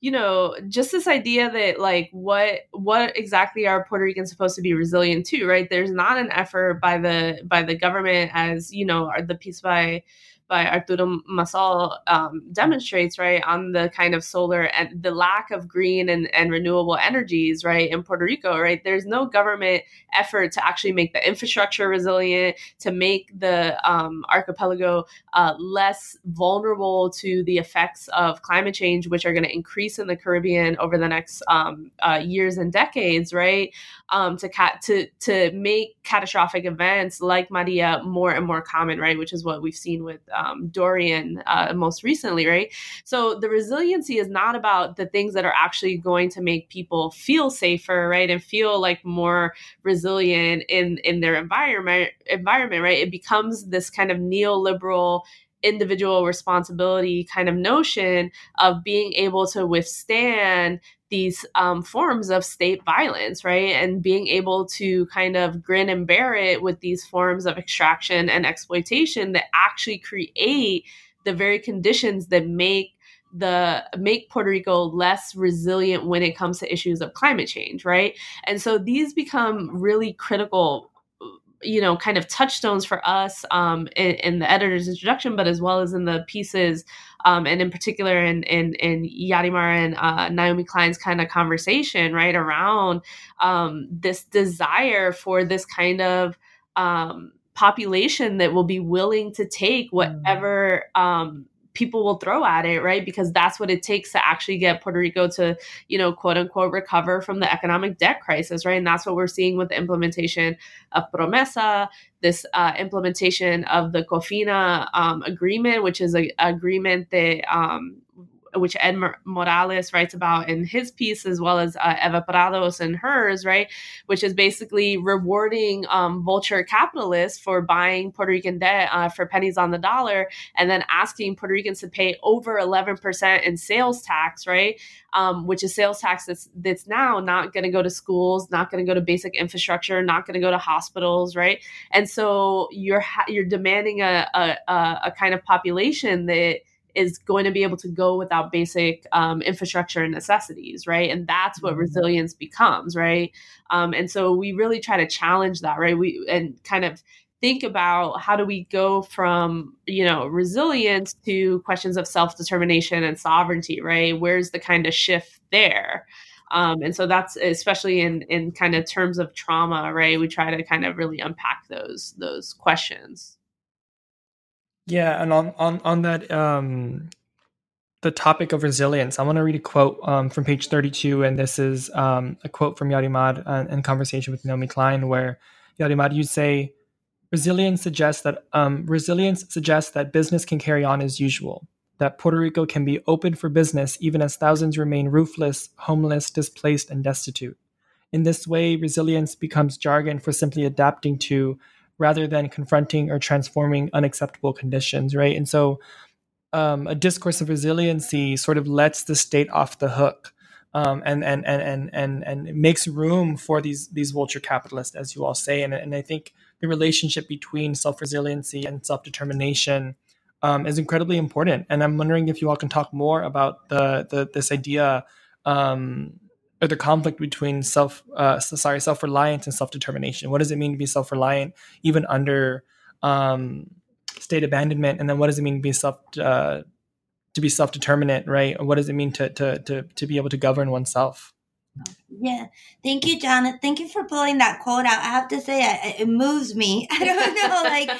you know, just this idea that like, what, what exactly are Puerto Ricans supposed to be resilient to, right? There's not an effort by the, by the government, as, you know, the piece by, by Arturo Masol um, demonstrates, right, on the kind of solar and the lack of green and, and renewable energies, right, in Puerto Rico, right? There's no government effort to actually make the infrastructure resilient, to make the um, archipelago uh, less vulnerable to the effects of climate change, which are going to increase in the Caribbean over the next um, uh, years and decades, right, um, to, ca- to, to make catastrophic events like Maria more and more common, right, which is what we've seen with Um, Dorian uh, most recently, right? So the resiliency is not about the things that are actually going to make people feel safer, right? And feel like more resilient in, in their environment, environment, right? It becomes this kind of neoliberal individual responsibility kind of notion of being able to withstand these um, forms of state violence, right? And being able to kind of grin and bear it with these forms of extraction and exploitation that actually create the very conditions that make the make Puerto Rico less resilient when it comes to issues of climate change, right? And so these become really critical, you know, kind of touchstones for us um, in, in the editor's introduction, but as well as in the pieces, um, and in particular in, in, in Yarimar and uh, Naomi Klein's kind of conversation, right, around um, this desire for this kind of um, population that will be willing to take whatever um, people will throw at it, right? Because that's what it takes to actually get Puerto Rico to, you know, quote unquote, recover from the economic debt crisis, right? And that's what we're seeing with the implementation of PROMESA, this uh, implementation of the COFINA um, agreement, which is an agreement that, um, which Ed Morales writes about in his piece, as well as uh, Eva Prados in hers, right? Which is basically rewarding um, vulture capitalists for buying Puerto Rican debt uh, for pennies on the dollar, and then asking Puerto Ricans to pay over eleven percent in sales tax, right? Um, which is sales tax that's, that's now not going to go to schools, not going to go to basic infrastructure, not going to go to hospitals, right? And so you're ha- you're demanding a, a a kind of population that is going to be able to go without basic um, infrastructure and necessities, right? And that's what resilience becomes, right? Um, and so we really try to challenge that, right? We and kind of think about how do we go from, you know, resilience to questions of self-determination and sovereignty, right? Where's the kind of shift there? Um, and so that's especially in, in kind of terms of trauma, right? We try to kind of really unpack those those questions. Yeah, and on on on that um, the topic of resilience, I want to read a quote um, from page thirty-two, and this is um, a quote from Yarimar uh, in conversation with Naomi Klein, where Yarimar, you say, "Resilience suggests that um, resilience suggests that business can carry on as usual, that Puerto Rico can be open for business even as thousands remain roofless, homeless, displaced, and destitute. In this way, resilience becomes jargon for simply adapting to rather than confronting or transforming unacceptable conditions," right? And so um, a discourse of resiliency sort of lets the state off the hook um, and, and, and, and, and, and makes room for these, these vulture capitalists, as you all say. And, and I think the relationship between self-resiliency and self-determination Um, is incredibly important, and I'm wondering if you all can talk more about the, the this idea um, or the conflict between self uh, sorry self reliance and self determination. What does it mean to be self reliant even under um, state abandonment, and then what does it mean to be self uh, to be self determinant, right? What does it mean to to to to be able to govern oneself? Yeah. Thank you, Jonathan. Thank you for pulling that quote out. I have to say, I, it moves me. I don't know, like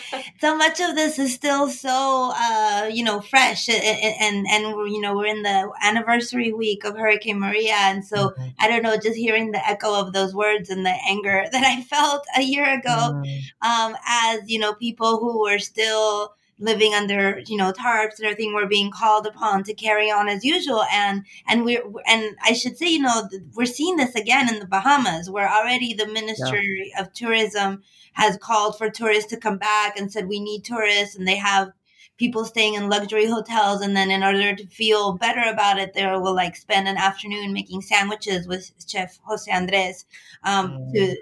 so much of this is still so, uh, you know, fresh and, and, and, you know, we're in the anniversary week of Hurricane Maria. And so mm-hmm. I don't know, just hearing the echo of those words and the anger that I felt a year ago mm-hmm. um, as, you know, people who were still living under, you know, tarps and everything, we're being called upon to carry on as usual. And, and we're, and I should say, you know, we're seeing this again in the Bahamas, where already the Ministry yeah. of Tourism has called for tourists to come back and said, we need tourists. And they have people staying in luxury hotels. And then in order to feel better about it, they will like spend an afternoon making sandwiches with Chef Jose Andres um, mm. to,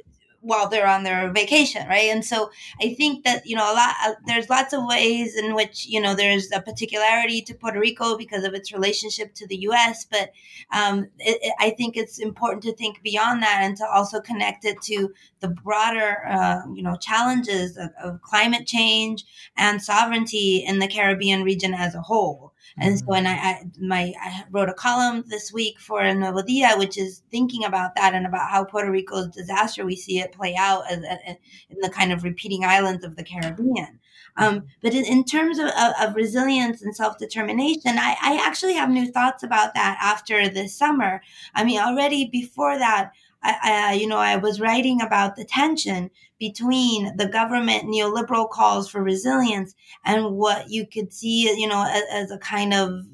while they're on their vacation, right? And so I think that, you know, a lot, uh, there's lots of ways in which, you know, there's a particularity to Puerto Rico because of its relationship to the U S, but um, it, it, I think it's important to think beyond that and to also connect it to the broader, uh, you know, challenges of, of climate change and sovereignty in the Caribbean region as a whole. And so, and I, I, my, I wrote a column this week for El Nuevo Dia, which is thinking about that and about how Puerto Rico's disaster, we see it play out as, as, as in the kind of repeating islands of the Caribbean. Um, but in, in terms of, of, of resilience and self-determination, I, I actually have new thoughts about that after this summer. I mean, already before that, I, I, you know, I was writing about the tension between the government neoliberal calls for resilience and what you could see, you know, as, as a kind of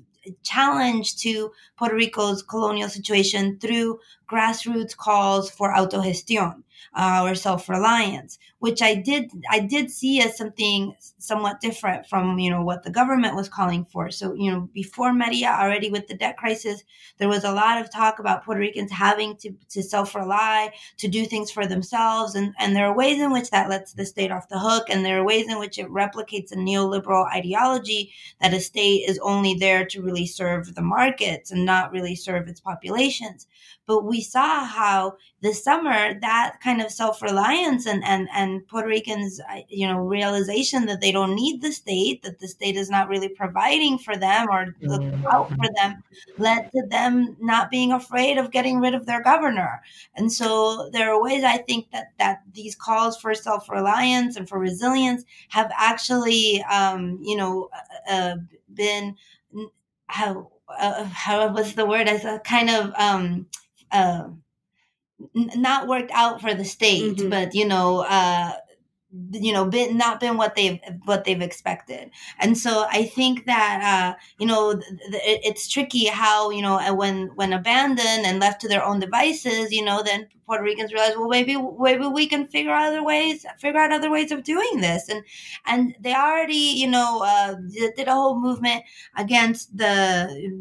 challenge to Puerto Rico's colonial situation through grassroots calls for autogestión uh, or self-reliance, which I did I did see as something somewhat different from, you know, what the government was calling for. So, you know, before Maria, already with the debt crisis, there was a lot of talk about Puerto Ricans having to, to self-rely, to do things for themselves. And, and there are ways in which that lets the state off the hook. And there are ways in which it replicates a neoliberal ideology that a state is only there to really serve the markets and not really serve its populations. But we saw how this summer that kind of self-reliance and, and, and Puerto Ricans, you know, realization that they don't need the state, that the state is not really providing for them or looking out for them, led to them not being afraid of getting rid of their governor. And so there are ways I think that, that these calls for self-reliance and for resilience have actually, um, you know, uh, been, how, uh, how was the word? As a kind of... Um, Uh, n- not worked out for the state, mm-hmm. but you know, uh, you know, been not been what they've what they've expected. And so I think that uh, you know, th- th- it's tricky how, you know, when when abandoned and left to their own devices, you know, then Puerto Ricans realize, well, maybe maybe we can figure out other ways, figure out other ways of doing this. And and they already, you know, uh, did a whole movement against the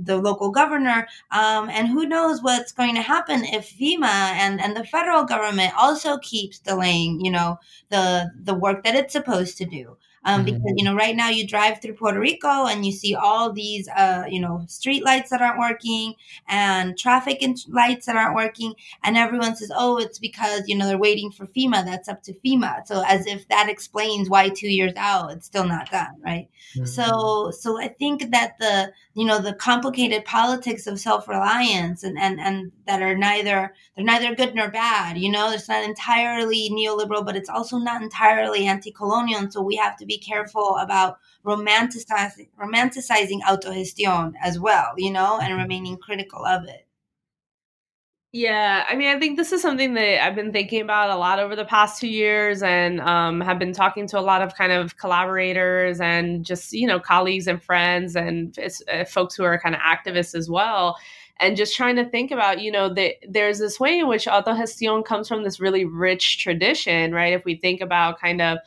the local governor. Um, and who knows what's going to happen if FEMA and, and the federal government also keeps delaying, you know, the the work that it's supposed to do. Um, mm-hmm. Because, you know, right now you drive through Puerto Rico and you see all these, uh, you know, street lights that aren't working and traffic and lights that aren't working. And everyone says, oh, it's because, you know, they're waiting for FEMA. That's up to FEMA. So as if that explains why two years out, it's still not done. Right. Mm-hmm. So so I think that the, you know, the complicated politics of self-reliance and, and, and that are neither they're neither good nor bad. You know, it's not entirely neoliberal, but it's also not entirely anti-colonial. And so we have to be careful about romanticizing, romanticizing autogestion as well, you know, and remaining critical of it. Yeah, I mean, I think this is something that I've been thinking about a lot over the past two years and um, have been talking to a lot of kind of collaborators and just, you know, colleagues and friends and uh, folks who are kind of activists as well. And just trying to think about, you know, the, there's this way in which autogestion comes from this really rich tradition, right? If we think about kind of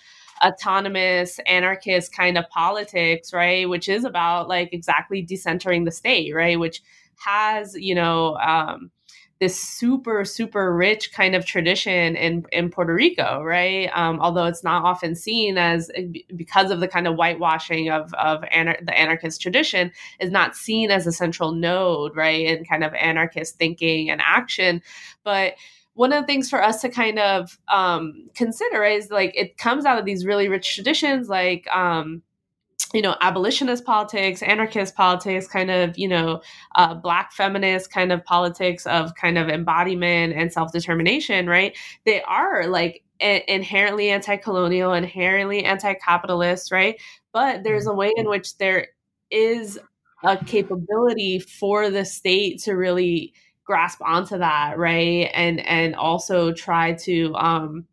autonomous anarchist kind of politics, right, which is about like exactly decentering the state, right, which has, you know, um, this super, super rich kind of tradition in, in Puerto Rico, right, um, although it's not often seen as, because of the kind of whitewashing of, of anar- the anarchist tradition, is not seen as a central node, right, in kind of anarchist thinking and action. But one of the things for us to kind of um, consider is like it comes out of these really rich traditions like, um, you know, abolitionist politics, anarchist politics, kind of, you know, uh, Black feminist kind of politics of kind of embodiment and self-determination, right? They are like a- inherently anti-colonial, inherently anti-capitalist, right? But there's a way in which there is a capability for the state to really grasp onto that, right, and and also try to um,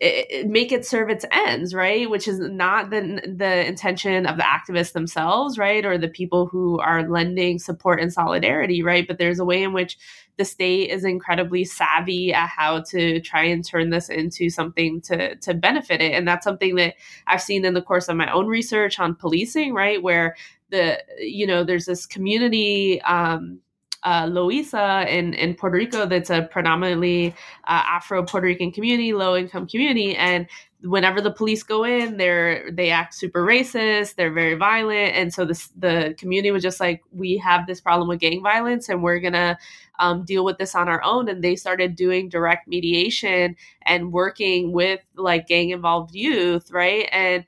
it, it make it serve its ends, right, which is not the the intention of the activists themselves, right, or the people who are lending support and solidarity, right, but there's a way in which the state is incredibly savvy at how to try and turn this into something to to benefit it. And that's something that I've seen in the course of my own research on policing, right, where the, you know, there's this community, um, Uh, Loíza in, in Puerto Rico, that's a predominantly uh, Afro-Puerto Rican community, low-income community. And whenever the police go in, they're they act super racist, they're very violent. And so this, the community was just like, we have this problem with gang violence and we're going to um, deal with this on our own. And they started doing direct mediation and working with like gang-involved youth, right? And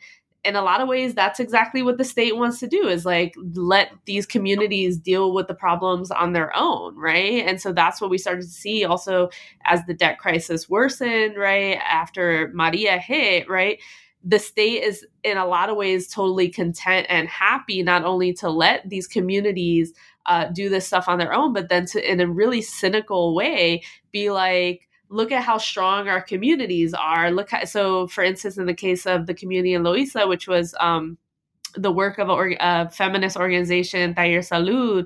in a lot of ways, that's exactly what the state wants to do, is like let these communities deal with the problems on their own, right? And so that's what we started to see also as the debt crisis worsened, right? After Maria hit, right? The state is in a lot of ways totally content and happy not only to let these communities uh, do this stuff on their own, but then to, in a really cynical way, be like, look at how strong our communities are. Look, how, so for instance, in the case of the community in Loíza, which was um, the work of a, a feminist organization, Taller Salud,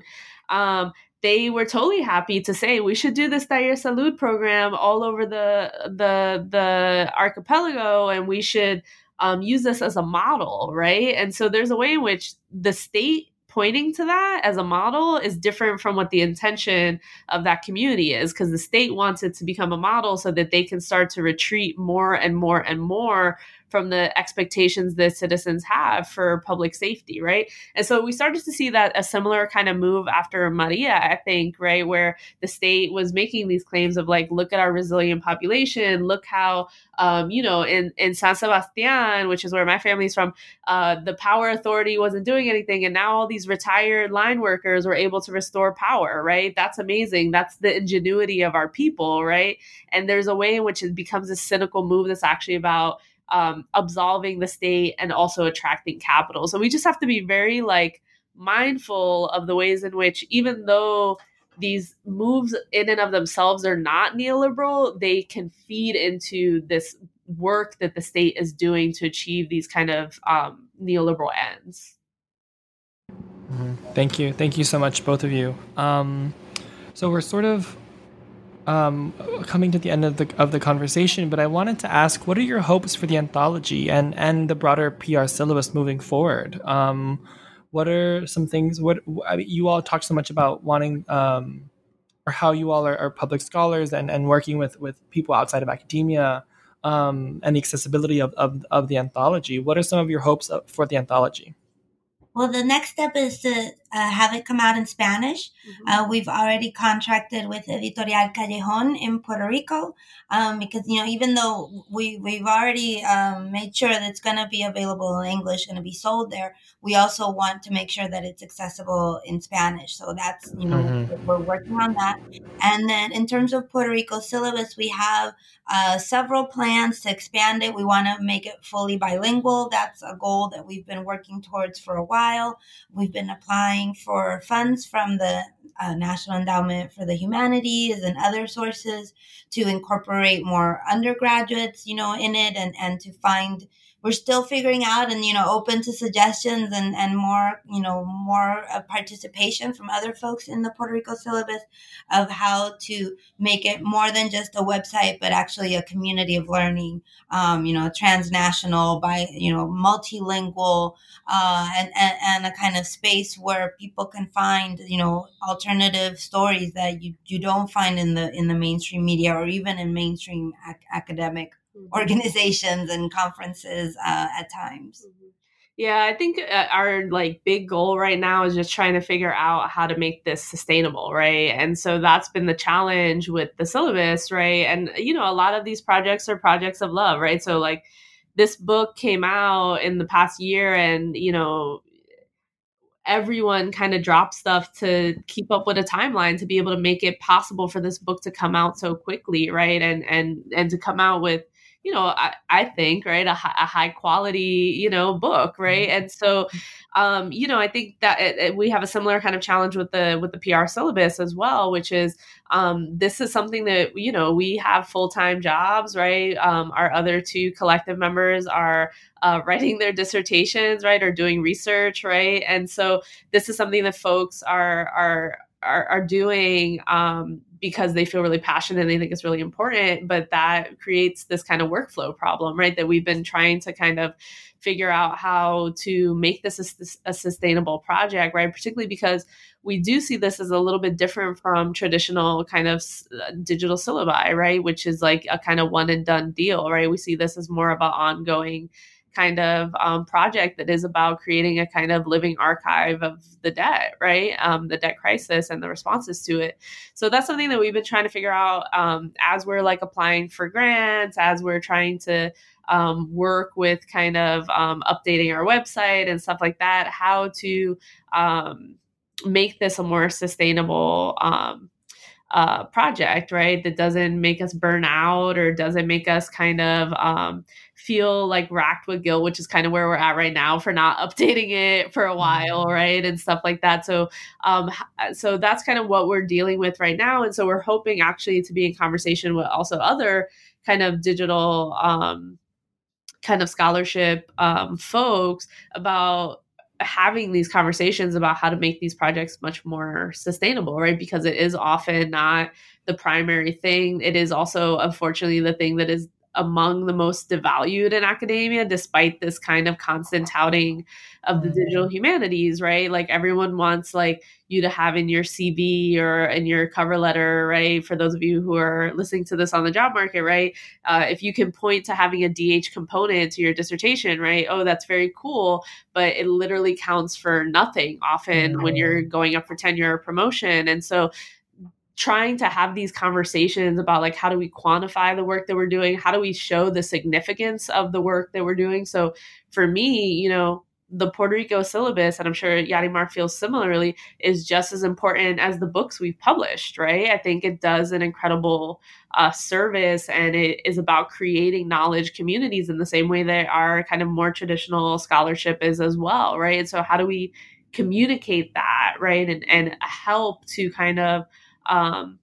um, they were totally happy to say we should do this Taller Salud program all over the the the archipelago, and we should um, use this as a model, right? And so there's a way in which the state pointing to that as a model is different from what the intention of that community is, because the state wants it to become a model so that they can start to retreat more and more and more from the expectations that citizens have for public safety, right? And so we started to see that a similar kind of move after Maria, I think, right, where the state was making these claims of like, look at our resilient population, look how, um, you know, in, in San Sebastian, which is where my family's from, uh, the power authority wasn't doing anything. And now all these retired line workers were able to restore power, right? That's amazing. That's the ingenuity of our people, right? And there's a way in which it becomes a cynical move that's actually about Um, absolving the state and also attracting capital. So we just have to be very like mindful of the ways in which, even though these moves in and of themselves are not neoliberal, they can feed into this work that the state is doing to achieve these kind of um, neoliberal ends. Mm-hmm. Thank you. Thank you so much, both of you. Um, so we're sort of Um, coming to the end of the of the conversation, but I wanted to ask, what are your hopes for the anthology and, and the broader P R syllabus moving forward? Um, what are some things? What I mean, you all talked so much about wanting, um, or how you all are, are public scholars and, and working with, with people outside of academia. um, and the accessibility of, of, of the anthology. What are some of your hopes for the anthology? Well, the next step is to uh, have it come out in Spanish. Mm-hmm. Uh, we've already contracted with Editorial Callejón in Puerto Rico um, because, you know, even though we, we've already um, made sure that it's going to be available in English, going to be sold there, we also want to make sure that it's accessible in Spanish. So that's, you know, mm-hmm. we're working on that. And then in terms of Puerto Rico syllabus, we have uh, several plans to expand it. We want to make it fully bilingual. That's a goal that we've been working towards for a while. We've been applying for funds from the uh, National Endowment for the Humanities and other sources to incorporate more undergraduates, you know, in it and, and to find, we're still figuring out and, you know, open to suggestions and, and more, you know, more uh, participation from other folks in the Puerto Rico syllabus of how to make it more than just a website, but actually a community of learning, um, you know, transnational by, you know, multilingual uh, and, and, and a kind of space where people can find, you know, alternative stories that you, you don't find in the, in the mainstream media or even in mainstream ac- academic organizations and conferences uh, at times. Yeah, I think our like big goal right now is just trying to figure out how to make this sustainable, right? And so that's been the challenge with the syllabus, right? And you know, a lot of these projects are projects of love, right? So like this book came out in the past year and, you know, everyone kind of dropped stuff to keep up with a timeline to be able to make it possible for this book to come out so quickly, right? And and and to come out with, you know, I, I think, right, a, a high quality, you know, book, right? And so, um, you know, I think that it, it, we have a similar kind of challenge with the with the P R syllabus as well, which is um, this is something that, you know, we have full time jobs, right? Um, our other two collective members are uh, writing their dissertations, right, or doing research, right? And so, this is something that folks are are are, are doing. Um, because they feel really passionate and they think it's really important, but that creates this kind of workflow problem, right? That we've been trying to kind of figure out how to make this a, a sustainable project, right? Particularly because we do see this as a little bit different from traditional kind of digital syllabi, right? Which is like a kind of one and done deal, right? We see this as more of an ongoing kind of um, project that is about creating a kind of living archive of the debt, right? Um, the debt crisis and the responses to it. So that's something that we've been trying to figure out um, as we're like applying for grants, as we're trying to um, work with kind of um, updating our website and stuff like that, how to um, make this a more sustainable um Uh, project, right? That doesn't make us burn out or doesn't make us kind of um, feel like racked with guilt, which is kind of where we're at right now for not updating it for a while, right? And stuff like that. So, um, so that's kind of what we're dealing with right now. And so we're hoping actually to be in conversation with also other kind of digital um, kind of scholarship um, folks about having these conversations about how to make these projects much more sustainable, right? Because it is often not the primary thing. It is also, unfortunately, the thing that is among the most devalued in academia, despite this kind of constant touting of the digital humanities, right? Like everyone wants like you to have in your C V or in your cover letter, right? For those of you who are listening to this on the job market, right? Uh, if you can point to having a D H component to your dissertation, right? Oh, that's very cool. But it literally counts for nothing often mm-hmm. when you're going up for tenure or promotion. And so trying to have these conversations about like, how do we quantify the work that we're doing? How do we show the significance of the work that we're doing? So for me, you know, the Puerto Rico syllabus, and I'm sure Yarimar feels similarly, is just as important as the books we've published, right? I think it does an incredible uh, service, and it is about creating knowledge communities in the same way that our kind of more traditional scholarship is as well, right? And so how do we communicate that, right? And, and help to kind of um,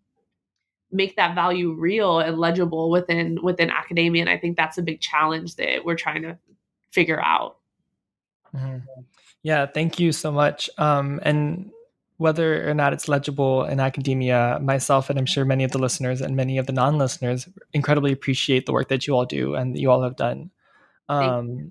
make that value real and legible within, within academia. And I think that's a big challenge that we're trying to figure out. Mm-hmm. Yeah. Thank you so much. Um, and whether or not it's legible in academia, myself, and I'm sure many of the listeners and many of the non-listeners incredibly appreciate the work that you all do and that you all have done. Um,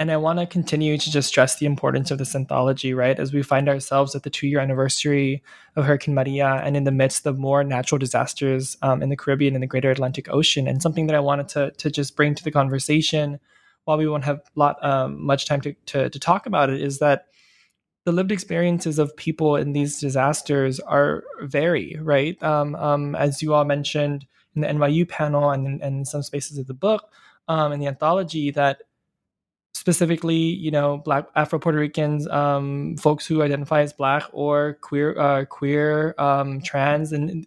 And I want to continue to just stress the importance of this anthology, right? As we find ourselves at the two-year anniversary of Hurricane Maria and in the midst of more natural disasters um, in the Caribbean and the greater Atlantic Ocean. And something that I wanted to, to just bring to the conversation, while we won't have lot, um, much time to, to, to talk about it, is that the lived experiences of people in these disasters are vary, right? Um, um, as you all mentioned in the N Y U panel and in some spaces of the book um, and the anthology, that specifically, you know, Black Afro-Puerto Ricans, um, folks who identify as Black or queer, uh, queer, um, trans, and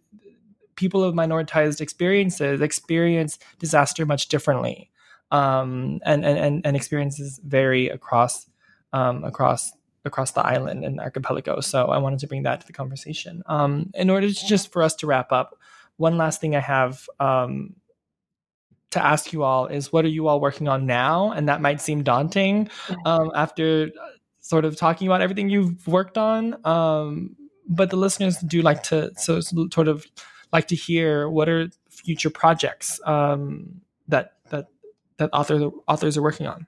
people of minoritized experiences experience disaster much differently, um, and and and experiences vary across um, across across the island and archipelago. So I wanted to bring that to the conversation. Um, in order to just for us to wrap up, one last thing I have. Um, to ask you all is, what are you all working on now? And that might seem daunting um, after sort of talking about everything you've worked on. Um, but the listeners do like to so sort of like to hear what are future projects um, that that that author, authors are working on.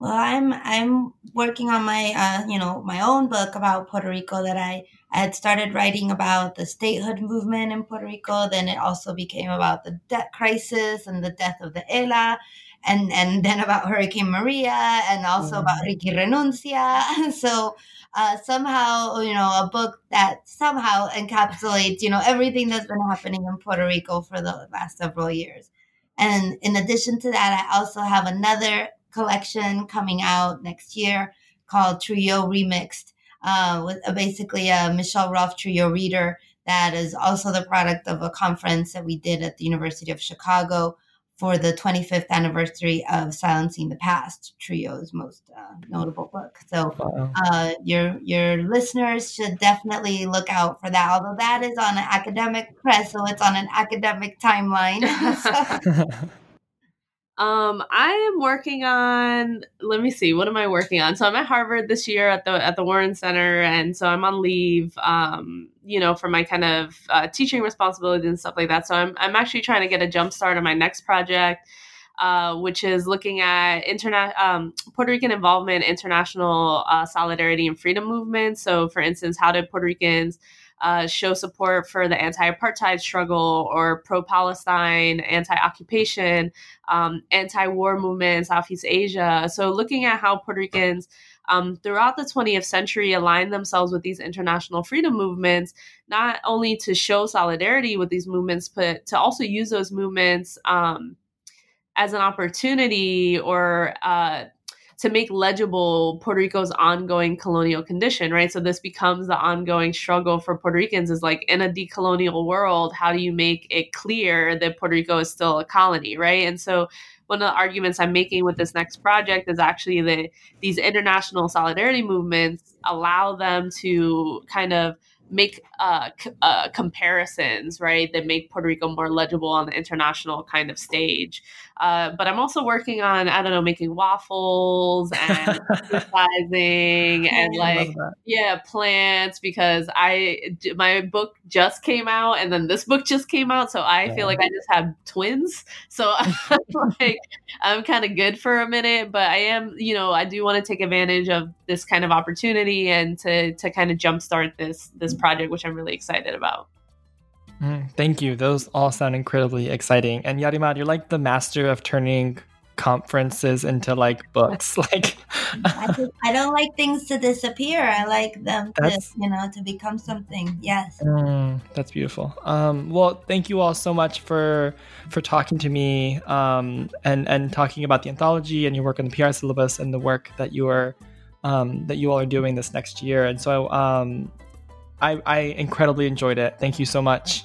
Well, I'm I'm working on my uh, you know my own book about Puerto Rico that I, I had started writing about the statehood movement in Puerto Rico. Then it also became about the debt crisis and the death of the E L A, and and then about Hurricane Maria, and also mm-hmm. about Ricky Renuncia. So uh, somehow you know a book that somehow encapsulates you know everything that's been happening in Puerto Rico for the last several years. And in addition to that, I also have another collection coming out next year called Trouillot Remixed, uh, with a, basically a Michel-Rolph Trouillot reader that is also the product of a conference that we did at the University of Chicago for the twenty-fifth anniversary of Silencing the Past, Trouillot's most uh, notable book. So uh, your your listeners should definitely look out for that, although that is on an academic press, so it's on an academic timeline. so- Um, I am working on, let me see, what am I working on? So I'm at Harvard this year at the, at the Warren Center. And so I'm on leave, um, you know, for my kind of, uh, teaching responsibilities and stuff like that. So I'm, I'm actually trying to get a jump start on my next project, uh, which is looking at interna- um, Puerto Rican involvement, international, uh, solidarity and freedom movements. So for instance, how did Puerto Ricans, Uh, show support for the anti-apartheid struggle or pro-Palestine, anti-occupation, um, anti-war movement in Southeast Asia. So looking at how Puerto Ricans um, throughout the twentieth century aligned themselves with these international freedom movements, not only to show solidarity with these movements, but to also use those movements um, as an opportunity or uh to make legible Puerto Rico's ongoing colonial condition, right? So this becomes the ongoing struggle for Puerto Ricans is like in a decolonial world, how do you make it clear that Puerto Rico is still a colony, right? And so one of the arguments I'm making with this next project is actually that these international solidarity movements allow them to kind of make uh, c- uh, comparisons, right, that make Puerto Rico more legible on the international kind of stage. Uh, but I'm also working on, I don't know, making waffles and exercising and like, yeah, plants, because I, my book just came out and then this book just came out. So I yeah. feel like I just have twins. So I'm, like, I'm kind of good for a minute, but I am, you know, I do want to take advantage of this kind of opportunity and to, to kind of jumpstart this, this project, which I'm really excited about. Mm, thank you. Those all sound incredibly exciting. And Yarimar, you're like the master of turning conferences into like books. Like I, just, I don't like things to disappear. I like them to, you know, to become something. Yes. Mm, that's beautiful. Um, well, thank you all so much for for talking to me um, and and talking about the anthology and your work on the P R syllabus and the work that you are um, that you all are doing this next year. And so um, I, I incredibly enjoyed it. Thank you so much.